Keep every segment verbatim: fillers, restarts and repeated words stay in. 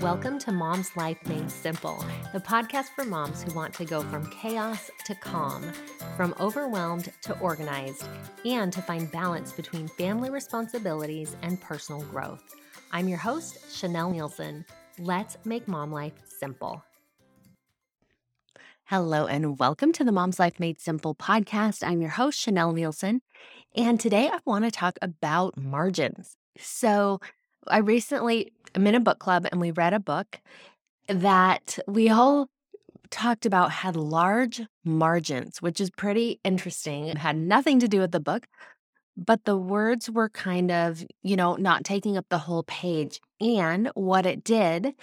Welcome to Mom's Life Made Simple, the podcast for moms who want to go from chaos to calm, from overwhelmed to organized, and to find balance between family responsibilities and personal growth. I'm your host, Chanelle Neilson. Let's make mom life simple. Hello and welcome to the Mom's Life Made Simple podcast. I'm your host, Chanelle Neilson, and today I want to talk about margins. So I recently, I'm in a book club and we read a book that we all talked about had large margins, which is pretty interesting. It had nothing to do with the book, but the words were kind of, you know, not taking up the whole page. And what it did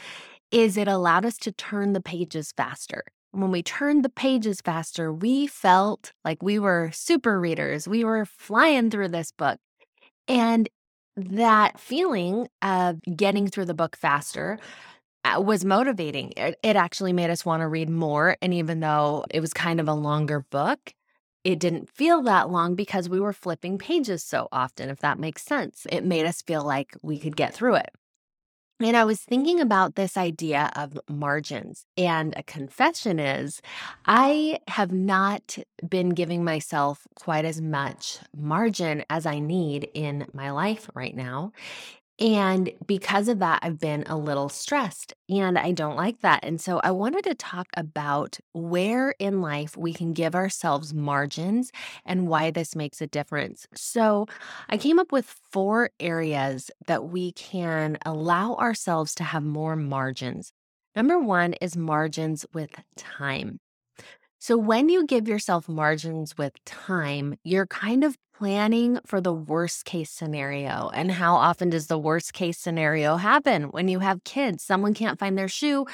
is it allowed us to turn the pages faster. When we turned the pages faster, we felt like we were super readers. We were flying through this book. And that feeling of getting through the book faster was motivating. It actually made us want to read more. And even though it was kind of a longer book, it didn't feel that long because we were flipping pages so often, if that makes sense. It made us feel like we could get through it. And I was thinking about this idea of margins, and a confession is I have not been giving myself quite as much margin as I need in my life right now. And because of that, I've been a little stressed and I don't like that. And so I wanted to talk about where in life we can give ourselves margins and why this makes a difference. So I came up with four areas that we can allow ourselves to have more margins. Number one is margins with time. So when you give yourself margins with time, you're kind of planning for the worst case scenario. And how often does the worst case scenario happen? When you have kids, someone can't find their shoe,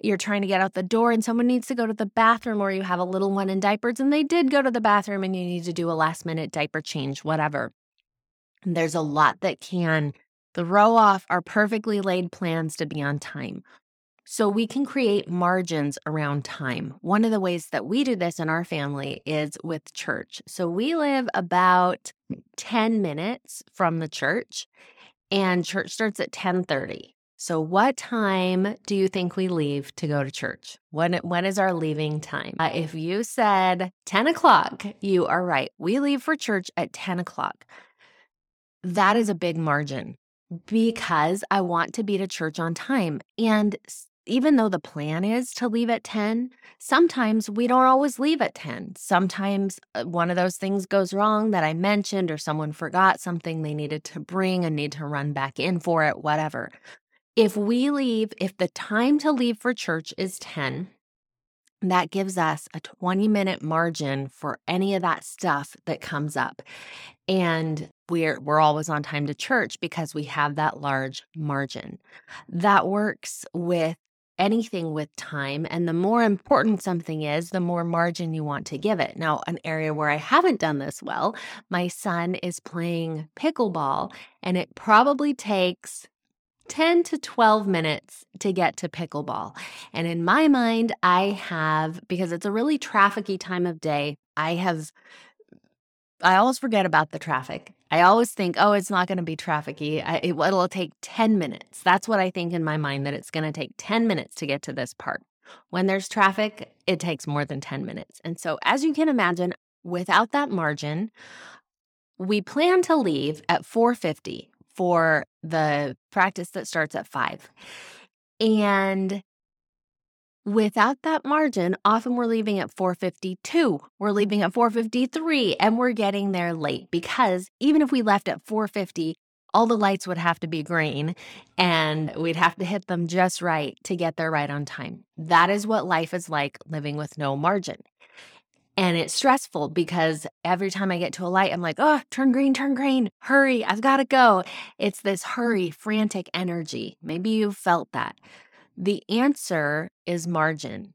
you're trying to get out the door and someone needs to go to the bathroom, or you have a little one in diapers and they did go to the bathroom and you need to do a last minute diaper change, whatever. And there's a lot that can throw off our perfectly laid plans to be on time. So we can create margins around time. One of the ways that we do this in our family is with church. So we live about ten minutes from the church, and church starts at ten thirty. So what time do you think we leave to go to church? When, when is our leaving time? Uh, if you said ten o'clock, you are right. We leave for church at ten o'clock. That is a big margin because I want to be to church on time. And even though the plan is to leave at ten, sometimes we don't always leave at ten. Sometimes one of those things goes wrong that I mentioned, or someone forgot something they needed to bring and need to run back in for it, whatever. If we leave, if the time to leave for church is ten, that gives us a twenty-minute margin for any of that stuff that comes up. And We're, we're always on time to church because we have that large margin. That works with anything with time. And the more important something is, the more margin you want to give it. Now, an area where I haven't done this well, my son is playing pickleball, and it probably takes ten to twelve minutes to get to pickleball. And in my mind, I have, because it's a really trafficy time of day, I have, I always forget about the traffic. I always think, oh, it's not going to be trafficy. I, it, it'll take ten minutes. That's what I think in my mind, that it's going to take ten minutes to get to this part. When there's traffic, it takes more than ten minutes. And so as you can imagine, without that margin, we plan to leave at four fifty for the practice that starts at five. And without that margin, often we're leaving at four fifty-two, we're leaving at four fifty-three, and we're getting there late because even if we left at four fifty, all the lights would have to be green and we'd have to hit them just right to get there right on time. That is what life is like, living with no margin. And it's stressful because every time I get to a light, I'm like, oh, turn green, turn green, hurry, I've got to go. It's this hurry, frantic energy. Maybe you've felt that. The answer is margin.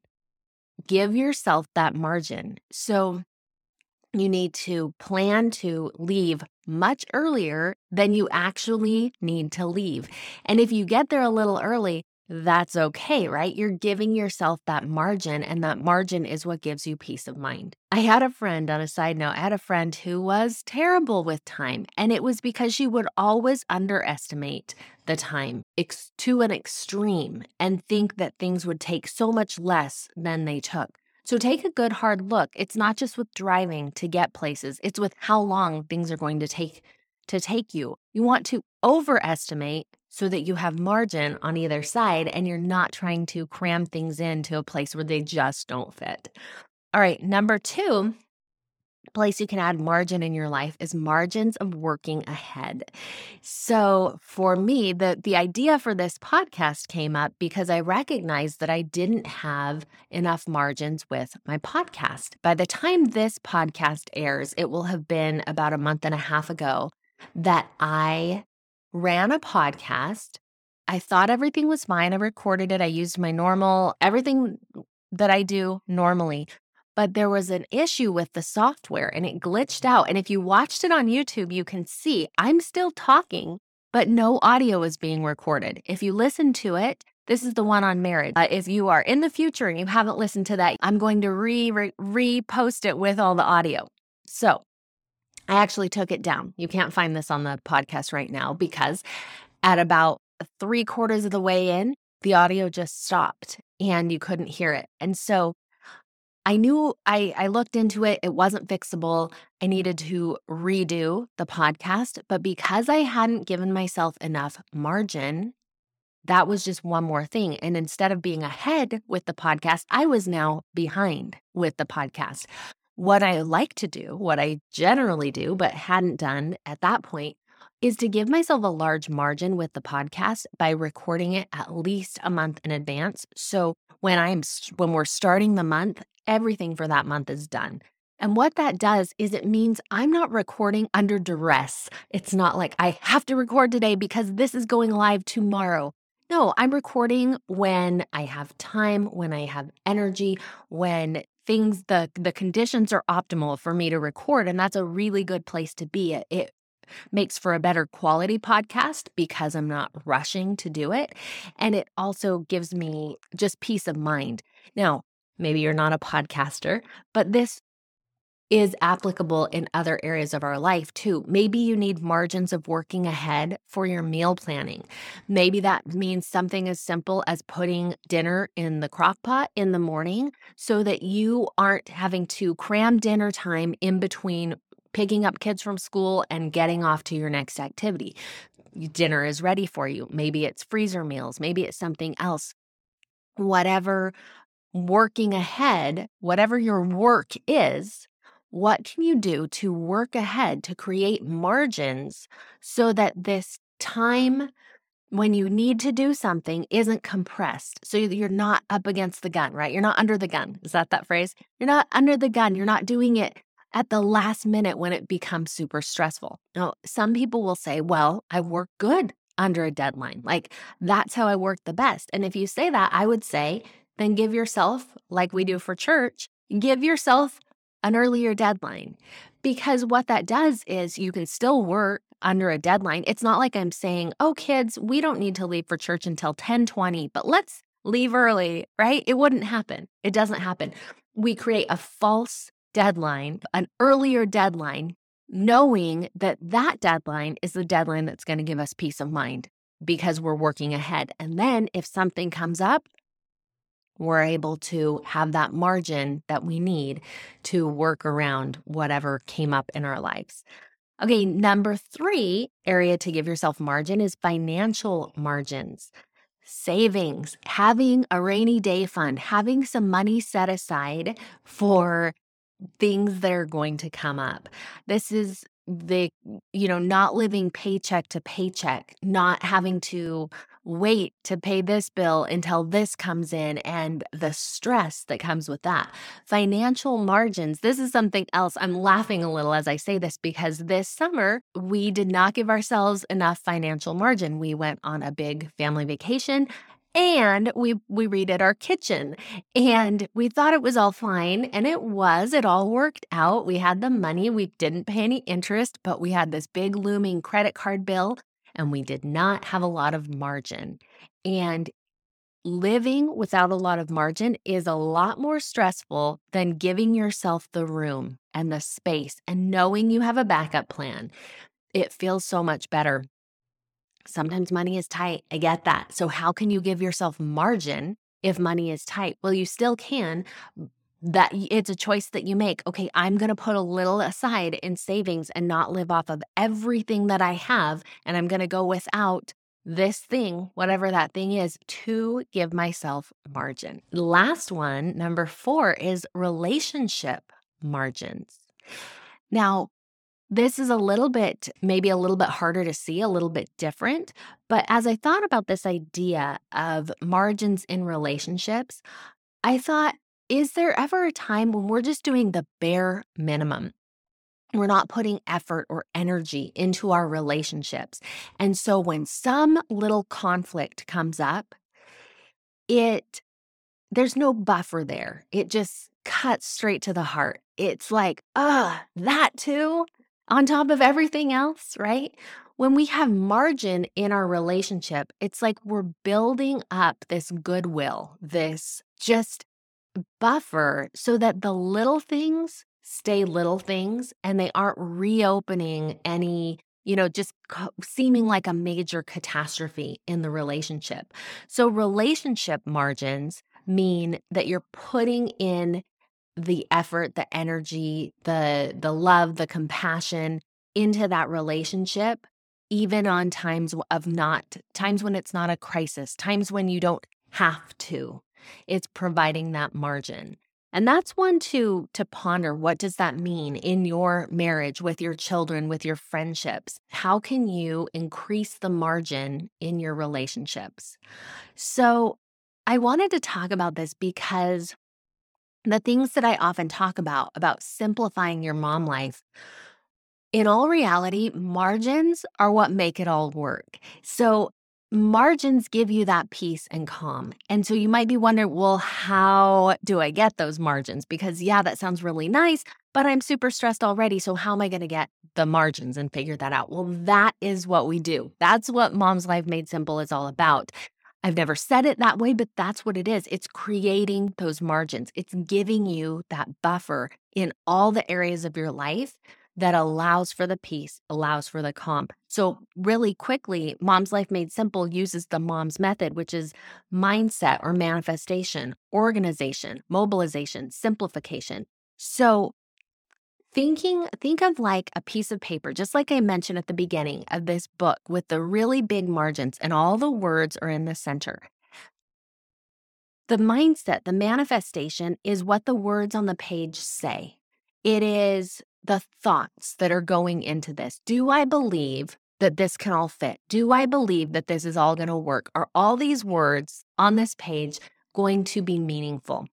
Give yourself that margin. So you need to plan to leave much earlier than you actually need to leave. And if you get there a little early, that's okay, right? You're giving yourself that margin, and that margin is what gives you peace of mind. I had a friend, on a side note, I had a friend who was terrible with time, and it was because she would always underestimate the time ex- to an extreme and think that things would take so much less than they took. So take a good hard look. It's not just with driving to get places, it's with how long things are going to take to take you. You want to overestimate so that you have margin on either side and you're not trying to cram things into a place where they just don't fit. All right, number two place you can add margin in your life is margins of working ahead. So for me, the, the idea for this podcast came up because I recognized that I didn't have enough margins with my podcast. By the time this podcast airs, it will have been about a month and a half ago that I ran a podcast. I thought everything was fine. I recorded it. I used my normal, everything that I do normally. But there was an issue with the software and it glitched out. And if you watched it on YouTube, you can see I'm still talking, but no audio is being recorded. If you listen to it, this is the one on marriage. Uh, if you are in the future and you haven't listened to that, I'm going to re, re, repost it with all the audio. So I actually took it down. You can't find this on the podcast right now because at about three quarters of the way in, the audio just stopped and you couldn't hear it. And so I knew I, I looked into it. It wasn't fixable. I needed to redo the podcast, but because I hadn't given myself enough margin, that was just one more thing. And instead of being ahead with the podcast, I was now behind with the podcast. What I like to do, what I generally do, but hadn't done at that point, is to give myself a large margin with the podcast by recording it at least a month in advance. So when I'm when we're starting the month, everything for that month is done. And what that does is it means I'm not recording under duress. It's not like I have to record today because this is going live tomorrow. No, I'm recording when I have time, when I have energy, when things, the the conditions are optimal for me to record. And that's a really good place to be. It, it makes for a better quality podcast because I'm not rushing to do it. And it also gives me just peace of mind. Now, maybe you're not a podcaster, but this is applicable in other areas of our life too. Maybe you need margins of working ahead for your meal planning. Maybe that means something as simple as putting dinner in the crock pot in the morning so that you aren't having to cram dinner time in between picking up kids from school and getting off to your next activity. Dinner is ready for you. Maybe it's freezer meals. Maybe it's something else. Whatever working ahead, whatever your work is, what can you do to work ahead to create margins so that this time when you need to do something isn't compressed? So you're not up against the gun, right? You're not under the gun. Is that that phrase? You're not under the gun. You're not doing it at the last minute when it becomes super stressful. Now, some people will say, well, I work good under a deadline. Like that's how I work the best. And if you say that, I would say, then give yourself, like we do for church, give yourself an earlier deadline, because what that does is you can still work under a deadline. It's not like I'm saying, oh, kids, we don't need to leave for church until ten twenty, but let's leave early, right? It wouldn't happen. It doesn't happen. We create a false deadline, an earlier deadline, knowing that that deadline is the deadline that's going to give us peace of mind because we're working ahead. And then if something comes up, we're able to have that margin that we need to work around whatever came up in our lives. Okay, number three area to give yourself margin is financial margins, savings, having a rainy day fund, having some money set aside for things that are going to come up. This is the, you know, not living paycheck to paycheck, not having to wait to pay this bill until this comes in and the stress that comes with that. Financial margins. This is something else. I'm laughing a little as I say this because this summer we did not give ourselves enough financial margin. We went on a big family vacation and we we redid our kitchen and we thought it was all fine, and it was. It all worked out. We had the money. We didn't pay any interest, but we had this big looming credit card bill. And we did not have a lot of margin. And living without a lot of margin is a lot more stressful than giving yourself the room and the space and knowing you have a backup plan. It feels so much better. Sometimes money is tight. I get that. So how can you give yourself margin if money is tight? Well, you still can. That it's a choice that you make. Okay, I'm going to put a little aside in savings and not live off of everything that I have, and I'm going to go without this thing, whatever that thing is, to give myself margin. Last one, number four, is relationship margins. Now, this is a little bit, maybe a little bit harder to see, a little bit different. But as I thought about this idea of margins in relationships, I thought, is there ever a time when we're just doing the bare minimum? We're not putting effort or energy into our relationships. And so when some little conflict comes up, it there's no buffer there. It just cuts straight to the heart. It's like, ah, that too? On top of everything else, right? When we have margin in our relationship, it's like we're building up this goodwill, this just buffer so that the little things stay little things and they aren't reopening any, you know, just co- seeming like a major catastrophe in the relationship. So relationship margins mean that you're putting in the effort, the energy, the the love, the compassion into that relationship, even on times of not, times when it's not a crisis, times when you don't have to. It's providing that margin. And that's one to, to ponder. What does that mean in your marriage, with your children, with your friendships? How can you increase the margin in your relationships? So I wanted to talk about this because the things that I often talk about, about simplifying your mom life, in all reality, margins are what make it all work. So margins give you that peace and calm. And so you might be wondering, well, how do I get those margins? Because yeah, that sounds really nice, but I'm super stressed already. So how am I going to get the margins and figure that out? Well, that is what we do. That's what Mom's Life Made Simple is all about. I've never said it that way, but that's what it is. It's creating those margins. It's giving you that buffer in all the areas of your life that allows for the peace, allows for the calm. So really quickly, Mom's Life Made Simple uses the MOMS method, which is mindset or manifestation, organization, mobilization, simplification. So thinking, think of like a piece of paper, just like I mentioned at the beginning of this book, with the really big margins and all the words are in the center. The mindset, the manifestation is what the words on the page say. It is the thoughts that are going into this. Do I believe that this can all fit? Do I believe that this is all going to work? Are all these words on this page going to be meaningful?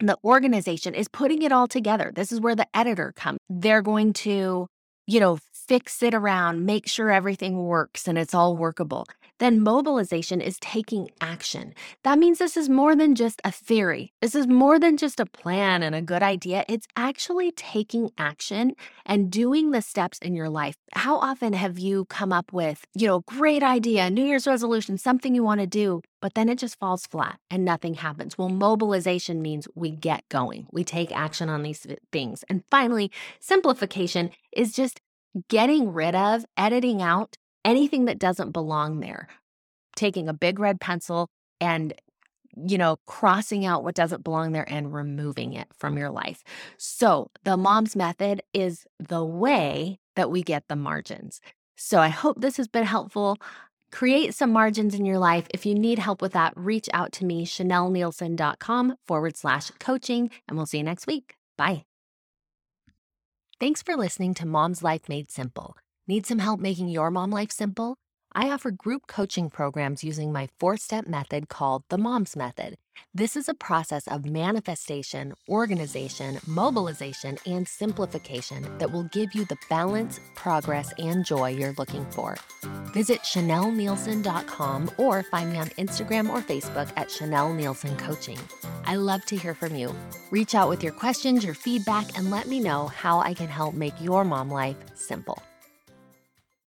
The organization is putting it all together. This is where the editor comes. They're going to, you know, fix it around, make sure everything works and it's all workable. Then mobilization is taking action. That means this is more than just a theory. This is more than just a plan and a good idea. It's actually taking action and doing the steps in your life. How often have you come up with, you know, great idea, New Year's resolution, something you want to do, but then it just falls flat and nothing happens? Well, mobilization means we get going. We take action on these things. And finally, simplification is just getting rid of, editing out anything that doesn't belong there, taking a big red pencil and, you know, crossing out what doesn't belong there and removing it from your life. So the MOMS method is the way that we get the margins. So I hope this has been helpful. Create some margins in your life. If you need help with that, reach out to me, Chanelle Neilson dot com forward slash coaching, and we'll see you next week. Bye. Thanks for listening to Mom's Life Made Simple. Need some help making your mom life simple? I offer group coaching programs using my four-step method called the MOMS method. This is a process of manifestation, organization, mobilization, and simplification that will give you the balance, progress, and joy you're looking for. Visit Chanelle Neilson dot com or find me on Instagram or Facebook at Chanelle Neilson Coaching. I love to hear from you. Reach out with your questions, your feedback, and let me know how I can help make your mom life simple.